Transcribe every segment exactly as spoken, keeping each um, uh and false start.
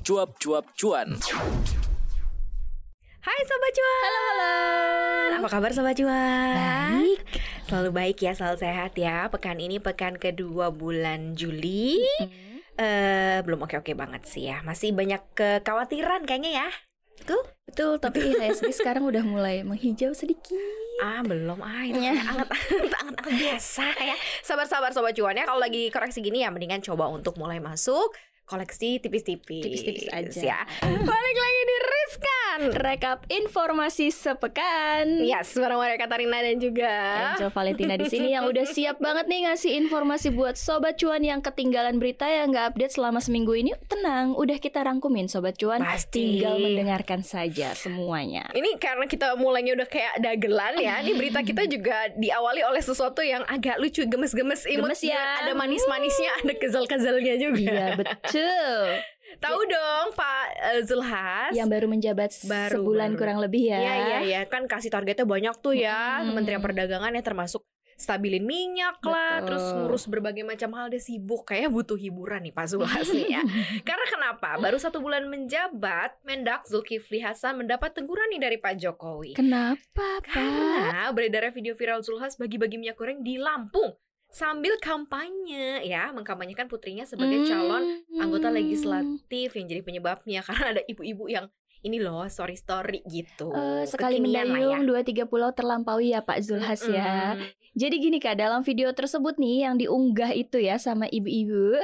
Cuap-cuap cuan. Hai Sobat Cuan. Halo halo. Apa kabar Sobat Cuan? Baik. Selalu baik ya, selalu sehat ya. Pekan ini pekan kedua bulan Juli. Mm-hmm. uh, Belum oke-oke banget sih ya. Masih banyak kekhawatiran kayaknya ya. Betul? Betul, tapi I H S G sekarang udah mulai menghijau sedikit. Ah, belum, ah itu ya. Anget-anget biasa ya. Sabar-sabar Sobat Cuan ya, kalau lagi koreksi gini ya mendingan coba untuk mulai masuk koleksi tipis-tipis. Tipis-tipis aja ya. Balik lagi di Riskan Rekap Informasi Sepekan. Yes, bareng Maria, Katrina dan juga Angel Valentina di sini yang udah siap banget nih ngasih informasi buat Sobat Cuan yang ketinggalan berita yang gak update selama seminggu ini. Tenang, udah kita rangkumin Sobat Cuan. Pasti. Tinggal mendengarkan saja semuanya. Ini karena kita mulainya udah kayak dagelan ya. Ini berita kita juga diawali oleh sesuatu yang agak lucu, gemes-gemes imut ya. Ada manis-manisnya, ada kezel-kezelnya juga. Iya, betul. Tahu dong Pak uh, Zulhas yang baru menjabat baru, sebulan baru. Kurang lebih ya. Iya iya ya. Kan kasih targetnya banyak tuh ya. hmm. Kementerian Perdagangan ya, termasuk stabilin minyak lah. Betul. Terus ngurus berbagai macam hal, dia sibuk. Kayaknya butuh hiburan nih Pak Zulhas nih ya. Karena kenapa? Baru satu bulan menjabat, Mendak Zulkifli Hasan mendapat teguran nih dari Pak Jokowi. Kenapa Pak? Karena beredarnya video viral Zulhas bagi-bagi minyak goreng di Lampung sambil kampanye ya, mengkampanyekan putrinya sebagai calon anggota legislatif yang jadi penyebabnya. Karena ada ibu-ibu yang ini loh, story-story gitu. Uh, sekali mendayung dua tiga pulau terlampaui ya Pak Zulhas mm-hmm. ya. Jadi gini Kak, dalam video tersebut nih yang diunggah itu ya sama ibu-ibu.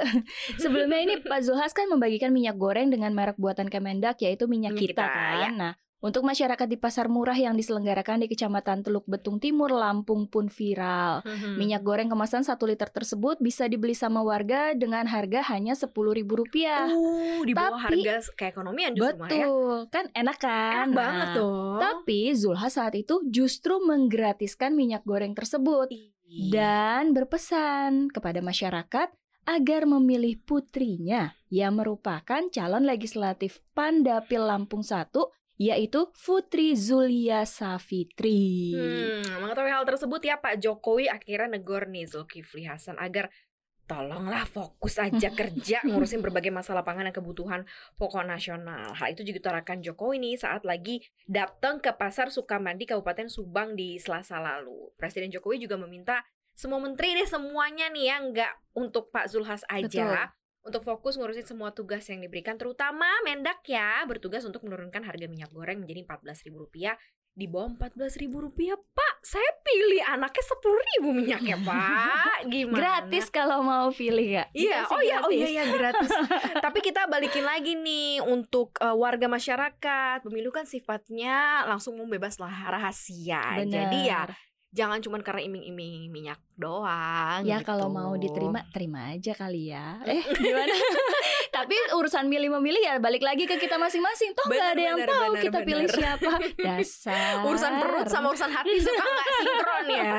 Sebelumnya ini Pak Zulhas kan membagikan minyak goreng dengan merek buatan Kemendak, yaitu Minyak, minyak Kita, kita kan. Ya. Nah, untuk masyarakat di pasar murah yang diselenggarakan di Kecamatan Teluk Betung Timur, Lampung pun viral. Mm-hmm. Minyak goreng kemasan satu liter tersebut bisa dibeli sama warga dengan harga hanya sepuluh ribu rupiah. Uh, di bawah tapi, harga keekonomian justru. Betul, ya. Kan enak kan? Enak nah, banget tuh. Tapi Zulhas saat itu justru menggratiskan minyak goreng tersebut. Ih. Dan berpesan kepada masyarakat agar memilih putrinya yang merupakan calon legislatif Pandapil Lampung satu, yaitu Putri Zulia Savitri. Hmm, mengetahui hal tersebut ya Pak Jokowi akhirnya negor nih Zulkifli Hasan agar tolonglah fokus aja kerja ngurusin berbagai masalah pangan dan kebutuhan pokok nasional. Hal itu juga diutarakan Jokowi nih saat lagi datang ke pasar Sukamandi Kabupaten Subang di Selasa lalu. Presiden Jokowi juga meminta semua menteri deh semuanya nih ya, nggak untuk Pak Zulhas aja. Betul. Untuk fokus ngurusin semua tugas yang diberikan, terutama Mendak ya, bertugas untuk menurunkan harga minyak goreng menjadi empat belas ribu rupiah. Di bawah empat belas ribu rupiah, Pak. Saya pilih anaknya sepuluh ribu minyaknya, Pak. Gimana? Gratis kalau mau pilih ya. Iya, oh iya, oh iya, iya gratis. Tapi kita balikin lagi nih untuk uh, warga masyarakat. Pemilu kan sifatnya langsung membebas rahasia. Bener. Jadi ya jangan cuma karena iming-iming minyak doang. Ya gitu. Kalau mau diterima, terima aja kali ya. Eh gimana? Tapi urusan milih-memilih ya balik lagi ke kita masing-masing. Toh bener, gak ada bener, yang tahu bener, kita bener. Pilih siapa. Dasar urusan perut sama urusan hati suka gak sinkron ya.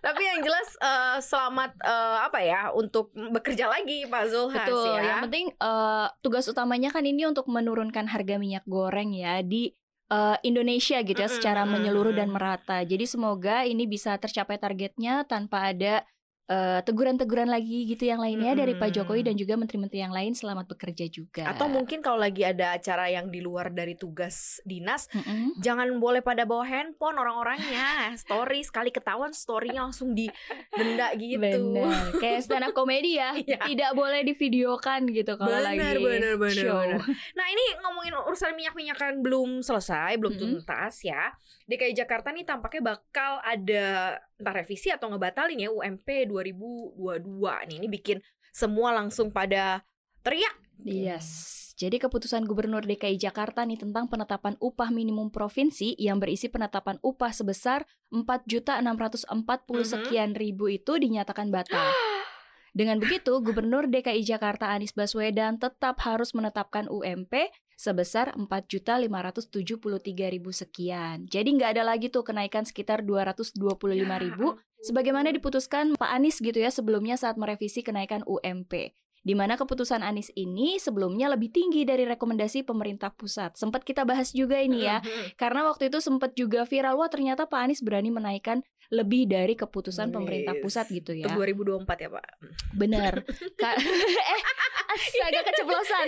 Tapi yang jelas uh, selamat uh, apa ya, untuk bekerja lagi Pak Zulhas. Betul ya. Yang penting uh, tugas utamanya kan ini untuk menurunkan harga minyak goreng ya di Uh, Indonesia gitu ya, mm-hmm. secara menyeluruh dan merata. Jadi semoga ini bisa tercapai targetnya tanpa ada uh, teguran-teguran lagi gitu yang lainnya mm-hmm. dari Pak Jokowi dan juga menteri-menteri yang lain. Selamat bekerja juga. Atau mungkin kalau lagi ada acara yang di luar dari tugas dinas, mm-hmm. jangan boleh pada bawa handphone orang-orangnya. Story sekali ketahuan storynya langsung di benda gitu. Bener. Kayak stand up komedi ya. Tidak boleh divideokan gitu kalau lagi bener, bener, show bener. Nah ini ngomongin urusan minyak-minyakan belum selesai, belum mm-hmm. tuntas ya. D K I Jakarta nih tampaknya bakal ada entah revisi atau ngebatalin ya U M P dua ribu dua puluh dua nih. Ini bikin semua langsung pada teriak. Yes. Jadi keputusan Gubernur D K I Jakarta nih tentang penetapan upah minimum provinsi yang berisi penetapan upah sebesar empat juta enam ratus empat puluh sekian ribu itu dinyatakan batal. Dengan begitu, Gubernur D K I Jakarta Anies Baswedan tetap harus menetapkan U M P sebesar empat juta lima ratus tujuh puluh tiga ribu sekian. Jadi nggak ada lagi tuh kenaikan sekitar dua ratus dua puluh lima ribu sebagaimana diputuskan Pak Anies gitu ya sebelumnya saat merevisi kenaikan U M P. di mana keputusan Anies ini sebelumnya lebih tinggi dari rekomendasi pemerintah pusat. Sempat kita bahas juga ini ya, karena waktu itu sempat juga viral, wah ternyata Pak Anies berani menaikkan lebih dari keputusan Anies. pemerintah pusat gitu ya. dua ribu dua puluh empat ya Pak? Benar. Eh, agak keceplosan.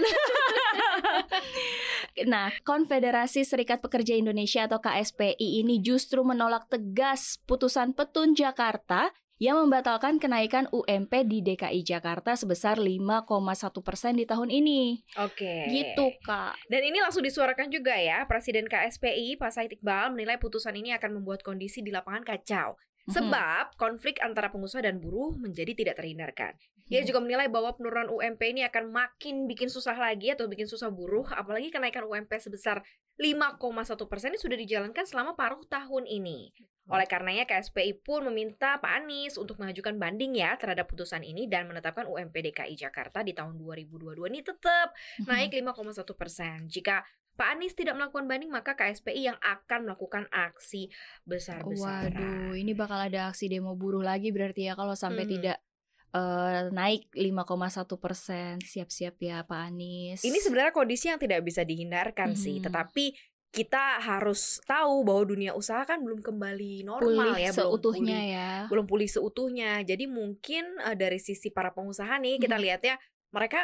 Nah, Konfederasi Serikat Pekerja Indonesia atau K S P I ini justru menolak tegas putusan Petun Jakarta yang membatalkan kenaikan U M P di D K I Jakarta sebesar lima koma satu persen di tahun ini. Oke. Gitu, Kak. Dan ini langsung disuarakan juga ya. Presiden K S P I, Pak Said Iqbal, menilai putusan ini akan membuat kondisi di lapangan kacau. Sebab, hmm. konflik antara pengusaha dan buruh menjadi tidak terhindarkan. Dia juga menilai bahwa penurunan U M P ini akan makin bikin susah lagi atau bikin susah buruh, apalagi kenaikan U M P sebesar lima koma satu persen ini sudah dijalankan selama paruh tahun ini. Oleh karenanya K S P I pun meminta Pak Anies untuk mengajukan banding ya terhadap putusan ini dan menetapkan U M P D K I Jakarta di tahun dua ribu dua puluh dua ini tetap naik lima koma satu persen. Jika Pak Anies tidak melakukan banding, maka K S P I yang akan melakukan aksi besar-besaran. Waduh, ini bakal ada aksi demo buruh lagi berarti ya kalau sampai hmm. tidak uh, naik lima koma satu persen. Siap-siap ya Pak Anies. Ini sebenarnya kondisi yang tidak bisa dihindarkan hmm. sih, tetapi kita harus tahu bahwa dunia usaha kan belum kembali normal, pulih ya, seutuhnya belum pulih, ya, belum pulih seutuhnya. Jadi mungkin uh, dari sisi para pengusaha nih kita hmm. lihat ya, mereka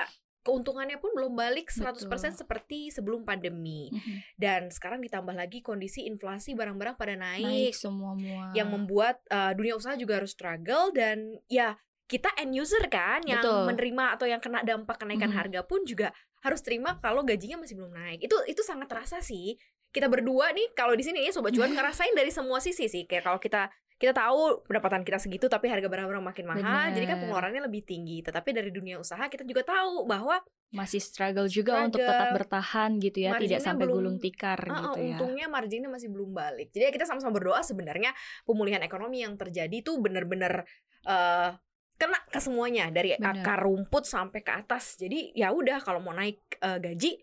keuntungannya pun belum balik seratus persen Betul. seperti sebelum pandemi. Mm-hmm. Dan sekarang ditambah lagi kondisi inflasi barang-barang pada naik, naik semua-mua, yang membuat uh, dunia usaha juga harus struggle. Dan ya kita end user kan, yang Betul. menerima atau yang kena dampak kenaikan mm-hmm. harga pun juga harus terima kalau gajinya masih belum naik. Itu itu sangat terasa sih. Kita berdua nih kalau di sini ya Sobat Cuan ngerasain dari semua sisi sih. Kayak kalau kita kita tahu pendapatan kita segitu tapi harga barang-barang makin mahal, bener, jadi kan pengeluarannya lebih tinggi. Tetapi dari dunia usaha kita juga tahu bahwa masih struggle juga struggle. untuk tetap bertahan gitu ya, marginnya tidak sampai belum, gulung tikar uh, gitu ya. Untungnya marginnya masih belum balik. Jadi kita sama-sama berdoa sebenarnya pemulihan ekonomi yang terjadi tuh benar-benar uh, kena ke semuanya dari bener. akar rumput sampai ke atas. Jadi ya udah kalau mau naik uh, gaji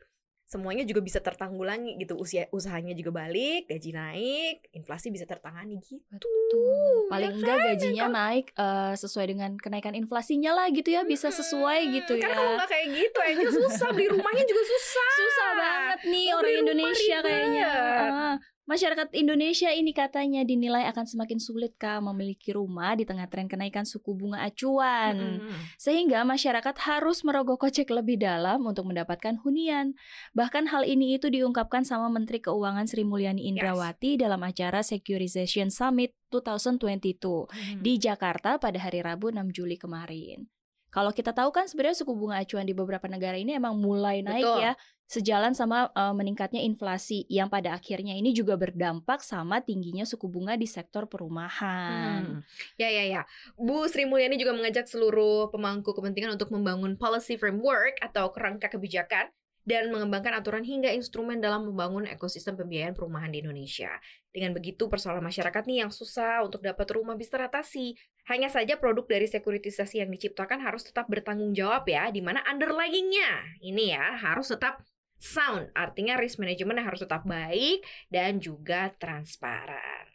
semuanya juga bisa tertanggulangi gitu, usia usahanya juga balik, gaji naik, inflasi bisa tertangani gitu. Betul. Paling ya enggak kan? gajinya Kalo... naik uh, sesuai dengan kenaikan inflasinya lah gitu ya, bisa sesuai gitu hmm, ya. Kan kalau nggak kayak gitu, aja susah beli rumahnya juga susah. Susah banget nih oh, orang Indonesia ribet. kayaknya. Ah. Masyarakat Indonesia ini katanya dinilai akan semakin sulit Kak memiliki rumah di tengah tren kenaikan suku bunga acuan. Mm-hmm. Sehingga masyarakat harus merogoh kocek lebih dalam untuk mendapatkan hunian. Bahkan hal ini itu diungkapkan sama Menteri Keuangan Sri Mulyani Indrawati yes. dalam acara Securitization Summit dua ribu dua puluh dua mm-hmm. di Jakarta pada hari Rabu enam Juli kemarin. Kalau kita tahu kan sebenarnya suku bunga acuan di beberapa negara ini emang mulai naik Betul. ya, sejalan sama uh, meningkatnya inflasi yang pada akhirnya ini juga berdampak sama tingginya suku bunga di sektor perumahan. Hmm. Ya ya ya. Bu Sri Mulyani juga mengajak seluruh pemangku kepentingan untuk membangun policy framework atau kerangka kebijakan dan mengembangkan aturan hingga instrumen dalam membangun ekosistem pembiayaan perumahan di Indonesia. Dengan begitu persoalan masyarakat nih yang susah untuk dapat rumah bisa teratasi. Hanya saja produk dari sekuritisasi yang diciptakan harus tetap bertanggung jawab ya, di mana underlying-nya ini ya harus tetap sound, artinya risk management harus tetap baik dan juga transparan.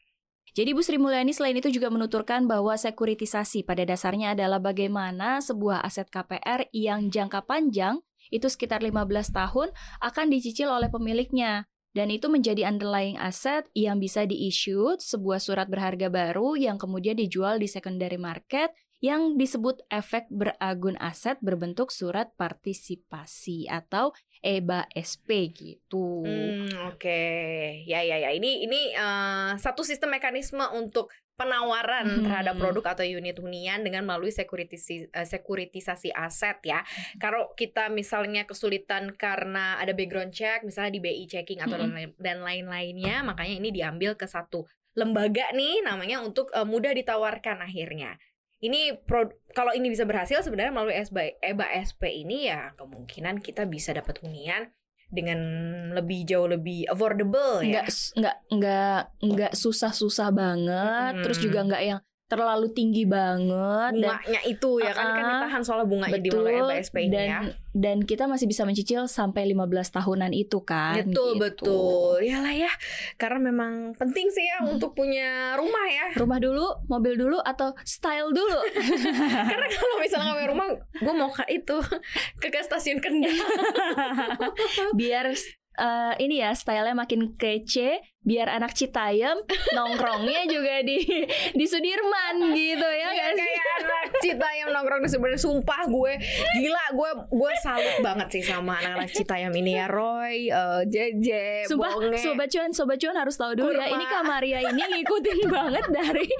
Jadi Bu Sri Mulyani selain itu juga menuturkan bahwa sekuritisasi pada dasarnya adalah bagaimana sebuah aset K P R yang jangka panjang itu sekitar lima belas tahun akan dicicil oleh pemiliknya. Dan itu menjadi underlying aset yang bisa di-issue sebuah surat berharga baru yang kemudian dijual di secondary market yang disebut efek beragun aset berbentuk surat partisipasi atau E B A S P gitu. Hmm, Oke, okay. ya ya ya. Ini ini uh, satu sistem mekanisme untuk penawaran hmm. terhadap produk atau unit hunian dengan melalui sekuritisasi, uh, sekuritisasi aset ya. Hmm. Kalau kita misalnya kesulitan karena ada background check, misalnya di B I checking atau hmm. dan lain-lainnya, makanya ini diambil ke satu lembaga nih namanya untuk uh, mudah ditawarkan akhirnya. Ini pro, kalau ini bisa berhasil sebenarnya melalui E B A S P ini ya kemungkinan kita bisa dapat hunian dengan lebih jauh lebih affordable ya. Nggak nggak nggak nggak susah-susah banget, hmm. terus juga nggak yang terlalu tinggi banget. Bunganya dan, itu ya uh, kan kan ditahan soalnya bunganya di K S P I dan, ya. Dan kita masih bisa mencicil sampai lima belas tahunan itu kan. Betul gitu. Betul. Iyalah ya. Karena memang penting sih ya hmm. untuk punya rumah ya. Rumah dulu, mobil dulu atau style dulu. Karena kalau misalnya nggak punya rumah, gue mau ke itu ke gas stasiun Kendal. Biar Uh, ini ya stylenya makin kece, biar anak Citayem nongkrongnya juga di di Sudirman gitu ya, ya guys. Kayak anak Citayem nongkrong di Sudirman, sumpah gue gila, gue gue salut banget sih sama anak-anak Citayem ini ya, Roy, uh, J J, sumpah, Bonge. Sobat cuan, sobat cuan harus tahu dulu Kurma. Ya ini Kak Maria ini ngikutin banget dari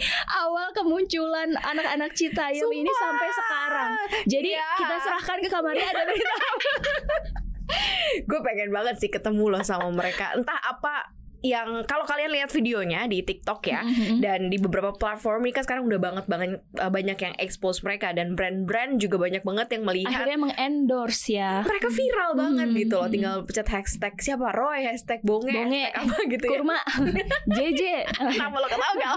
awal kemunculan anak-anak Citayem sumpah. Ini sampai sekarang. Jadi ya. Kita serahkan ke Kak Maria ada berita. Gue pengen banget sih ketemu loh sama mereka. Entah apa yang kalau kalian lihat videonya di TikTok ya, mm-hmm. dan di beberapa platform ini kan sekarang udah banget banget banyak yang expose mereka, dan brand-brand juga banyak banget yang melihat. Akhirnya mengendorse ya. Mereka viral mm-hmm. banget gitu loh. Tinggal pencet hashtag siapa Roy, hashtag Bonge, Bonge hashtag apa gitu Kurma, ya. J J. Kenapa lo ketawa gak?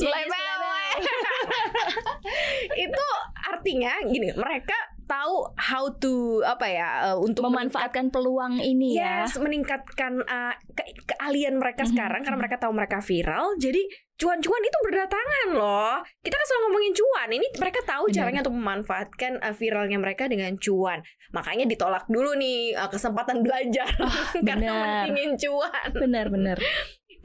Sulaiman. Itu artinya gini, mereka tahu how to apa ya uh, untuk memanfaatkan peluang ini ya. Yes, meningkatkan uh, ke keahlian mereka mm-hmm. sekarang karena mereka tahu mereka viral. Jadi cuan-cuan itu berdatangan loh. Kita kan selalu ngomongin cuan. Ini mereka tahu bener. Caranya untuk memanfaatkan uh, viralnya mereka dengan cuan. Makanya ditolak dulu nih uh, kesempatan belajar oh, karena mentingin cuan. Benar-benar.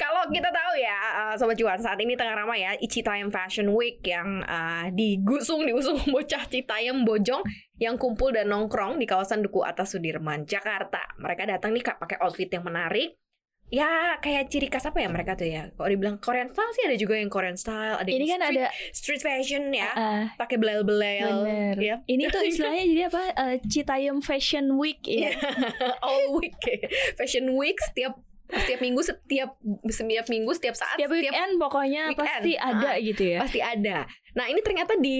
Kalau kita tahu ya, uh, Sobat Cuan, saat ini tengah ramai ya Citayem Fashion Week yang uh, digusung, diusung bocah Citayem Bojong yang kumpul dan nongkrong di kawasan Duku Atas Sudirman, Jakarta. Mereka datang nih Kak pakai outfit yang menarik. Ya kayak ciri khas apa ya mereka tuh ya? Kalau dibilang Korean style sih ada juga yang Korean style, ada ini kan street, ada street fashion ya, uh, pakai belel-belel. Ya. Ini tuh istilahnya jadi apa? Uh, Citayem Fashion Week ya. All week, Fashion Week setiap Setiap minggu, setiap setiap minggu, setiap saat, setiap weekend, setiap pokoknya weekend. Pasti ada nah, gitu ya. Pasti ada. Nah ini ternyata di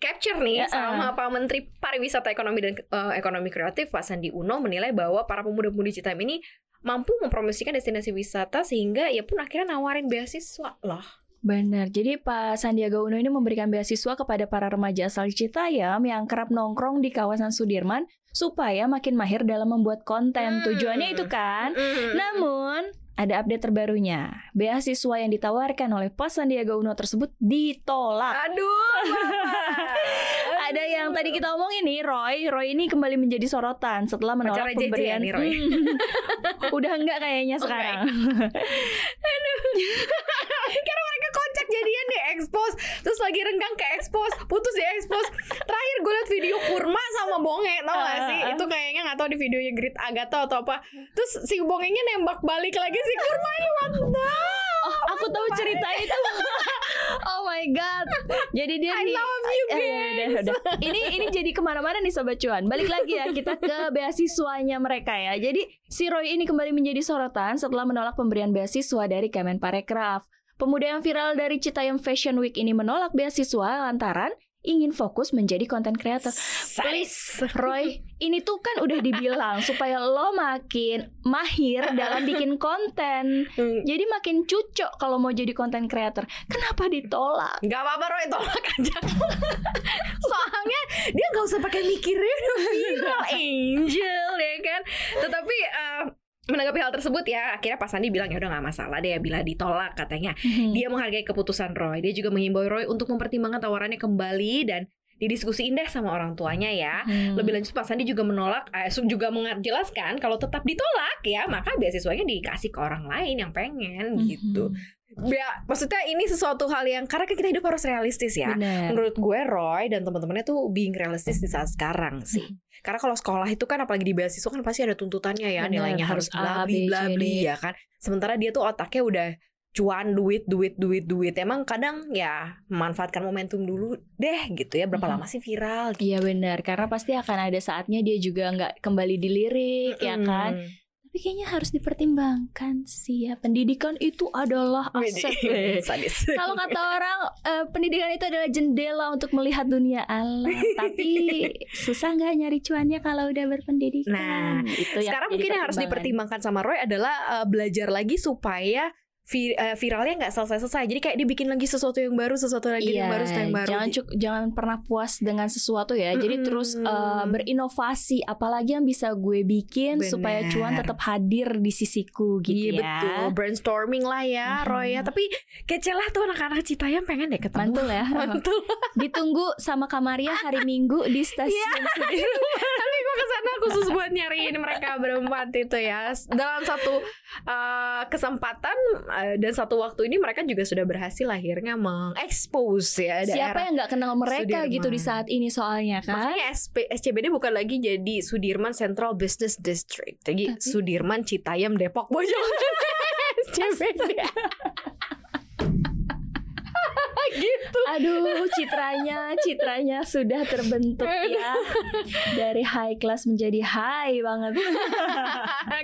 capture nih uh-uh. sama Pak Menteri Pariwisata Ekonomi dan uh, Ekonomi Kreatif Pak Sandi Uno menilai bahwa para pemuda-pemudi Citayem ini mampu mempromosikan destinasi wisata sehingga ya pun akhirnya nawarin beasiswa loh. Benar, jadi Pak Sandiaga Uno ini memberikan beasiswa kepada para remaja asal Citayem yang kerap nongkrong di kawasan Sudirman supaya makin mahir dalam membuat konten. Tujuannya itu kan. Namun, ada update terbarunya. Beasiswa yang ditawarkan oleh Pak Sandiaga Uno tersebut ditolak. Aduh. Ada yang tadi kita omongin nih, Roy. Roy ini kembali menjadi sorotan setelah menolak pemberian. Nih, Roy. Udah enggak kayaknya sekarang. Okay. Aduh. Karena mereka kocak jadian di expose, terus lagi renggang ke expose, putus di expose. Terakhir gue liat video Kurma sama Bonge, tau gak sih? Uh, uh. Itu kayaknya gak tau di videonya Grit Agatha atau apa. Terus si Bongenya nembak balik lagi si Kurma ini waktu. Oh, aku tahu cerita itu. Oh my god. Jadi dia I nih. Love you guys. Eh, udah, udah. Ini ini jadi kemana-mana nih Sobat Cuan. Balik lagi ya kita ke beasiswanya mereka ya. Jadi si Roy ini kembali menjadi sorotan setelah menolak pemberian beasiswa dari Kemenparekraf. Pemuda yang viral dari Citayem Fashion Week ini menolak beasiswa lantaran ingin fokus menjadi konten kreator. Please Roy, ini tuh kan udah dibilang supaya lo makin mahir dalam bikin konten. Jadi makin cucok kalau mau jadi konten kreator. Kenapa ditolak? Gak apa-apa Roy, tolak aja. Soalnya dia gak usah pakai mikirin viral Angel ya kan. Tetapi uh, menanggapi hal tersebut ya, akhirnya Pak Sandi bilang ya udah nggak masalah deh bila ditolak katanya. Hmm. Dia menghargai keputusan Roy. Dia juga menghimbau Roy untuk mempertimbangkan tawarannya kembali dan didiskusiin deh sama orang tuanya ya. Hmm. Lebih lanjut Pak Sandi juga menolak, eh, juga menjelaskan kalau tetap ditolak ya maka beasiswanya dikasih ke orang lain yang pengen hmm. gitu. Ya, maksudnya ini sesuatu hal yang karena kita hidup harus realistis ya. Bener. Menurut gue Roy dan teman-temannya tuh being realistis di saat sekarang sih. Hmm. Karena kalau sekolah itu kan apalagi di beasiswa kan pasti ada tuntutannya ya. Bener, nilainya harus bla bla bla ya kan. Sementara dia tuh otaknya udah cuan duit duit duit duit. Emang kadang ya memanfaatkan momentum dulu deh gitu ya. Berapa hmm. lama sih viral? Iya gitu. Benar. Karena pasti akan ada saatnya dia juga nggak kembali dilirik hmm. ya kan. Tapi kayaknya harus dipertimbangkan sih ya. Pendidikan itu adalah aset. Kalau kata orang uh, pendidikan itu adalah jendela untuk melihat dunia alam. Tapi susah nggak nyari cuannya kalau udah berpendidikan. Nah, itu sekarang mungkin yang harus dipertimbangkan sama Roy adalah uh, belajar lagi supaya vir, uh, viralnya nggak selesai-selesai. Jadi kayak dibikin lagi sesuatu yang baru, sesuatu lagi yeah, yang baru, sesuatu yang baru. Jangan cuk, jangan pernah puas dengan sesuatu ya. Mm-hmm. Jadi terus uh, berinovasi. Apalagi yang bisa gue bikin Bener. supaya cuan tetap hadir di sisiku gitu yeah, ya. Iya betul. Brainstorming lah ya, mm-hmm. Roy ya. Tapi kece lah tuh anak-anak Citayem pengen deh ketemu. Mantul ya. Mantul. Ditunggu sama Kak Maria hari Minggu di stasiun sendiri. Tapi gue kesana khusus buat nyariin mereka berempat itu ya. Dalam satu uh, kesempatan uh, dan satu waktu ini mereka juga sudah berhasil akhirnya mengekspos ya daerah. Siapa yang nggak kenal mereka Sudirman. gitu di saat ini soalnya kan. Makanya S C B D bukan lagi jadi Sudirman Central Business District, jadi Tapi... Sudirman Citayem Depok Bojonegoro. S C B D. Gitu. Aduh, citranya, citranya sudah terbentuk ya. Dari high class menjadi high banget.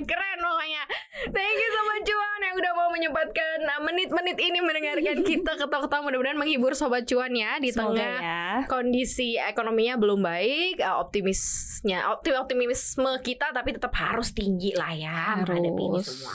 Keren pokoknya. Thank you so much cuan yang udah mau menyempatkan menit-menit ini mendengarkan kita ketok-ketok. Mudah-mudahan menghibur sobat cuan ya di Semoga tengah ya. kondisi ekonominya belum baik. Optimisnya, optimisme kita tapi tetap harus tinggi lah ya. Menghadapi ini semua.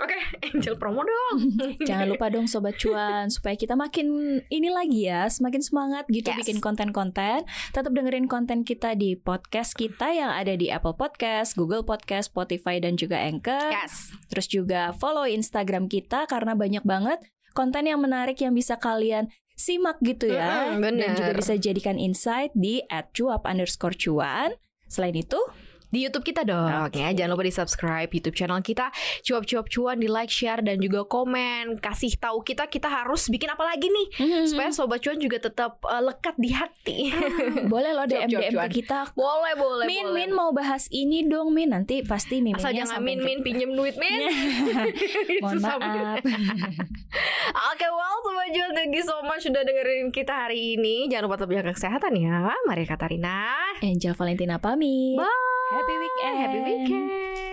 Oke, okay, Angel promo dong. Jangan lupa dong Sobat Cuan, supaya kita makin ini lagi ya, semakin semangat gitu yes. bikin konten-konten. Tetap dengerin konten kita di podcast kita yang ada di Apple Podcast, Google Podcast, Spotify dan juga Anchor. Yes. Terus juga follow Instagram kita karena banyak banget konten yang menarik yang bisa kalian simak gitu ya. Mm, dan juga bisa jadikan insight di at cuap underscore cuan. Selain itu di YouTube kita dong, okay. ya. Jangan lupa di subscribe YouTube channel kita, cuap-cuap cuan, di like, share dan juga komen. Kasih tahu kita kita harus bikin apa lagi nih, mm-hmm. supaya sobat cuan juga tetap uh, lekat di hati. Ah, boleh loh D M D M ke kita. Boleh boleh. Min boleh. Min mau bahas ini dong Min, nanti pasti Min. Asal jangan Min Min pinjam duit Min. Mohon maaf. Oke, well sobat cuan, thank you so much sudah dengerin kita hari ini. Jangan lupa tetap jaga kesehatan ya. Maria Katarina, Angel Valentina pamit. Bye. Happy weekend. Happy weekend.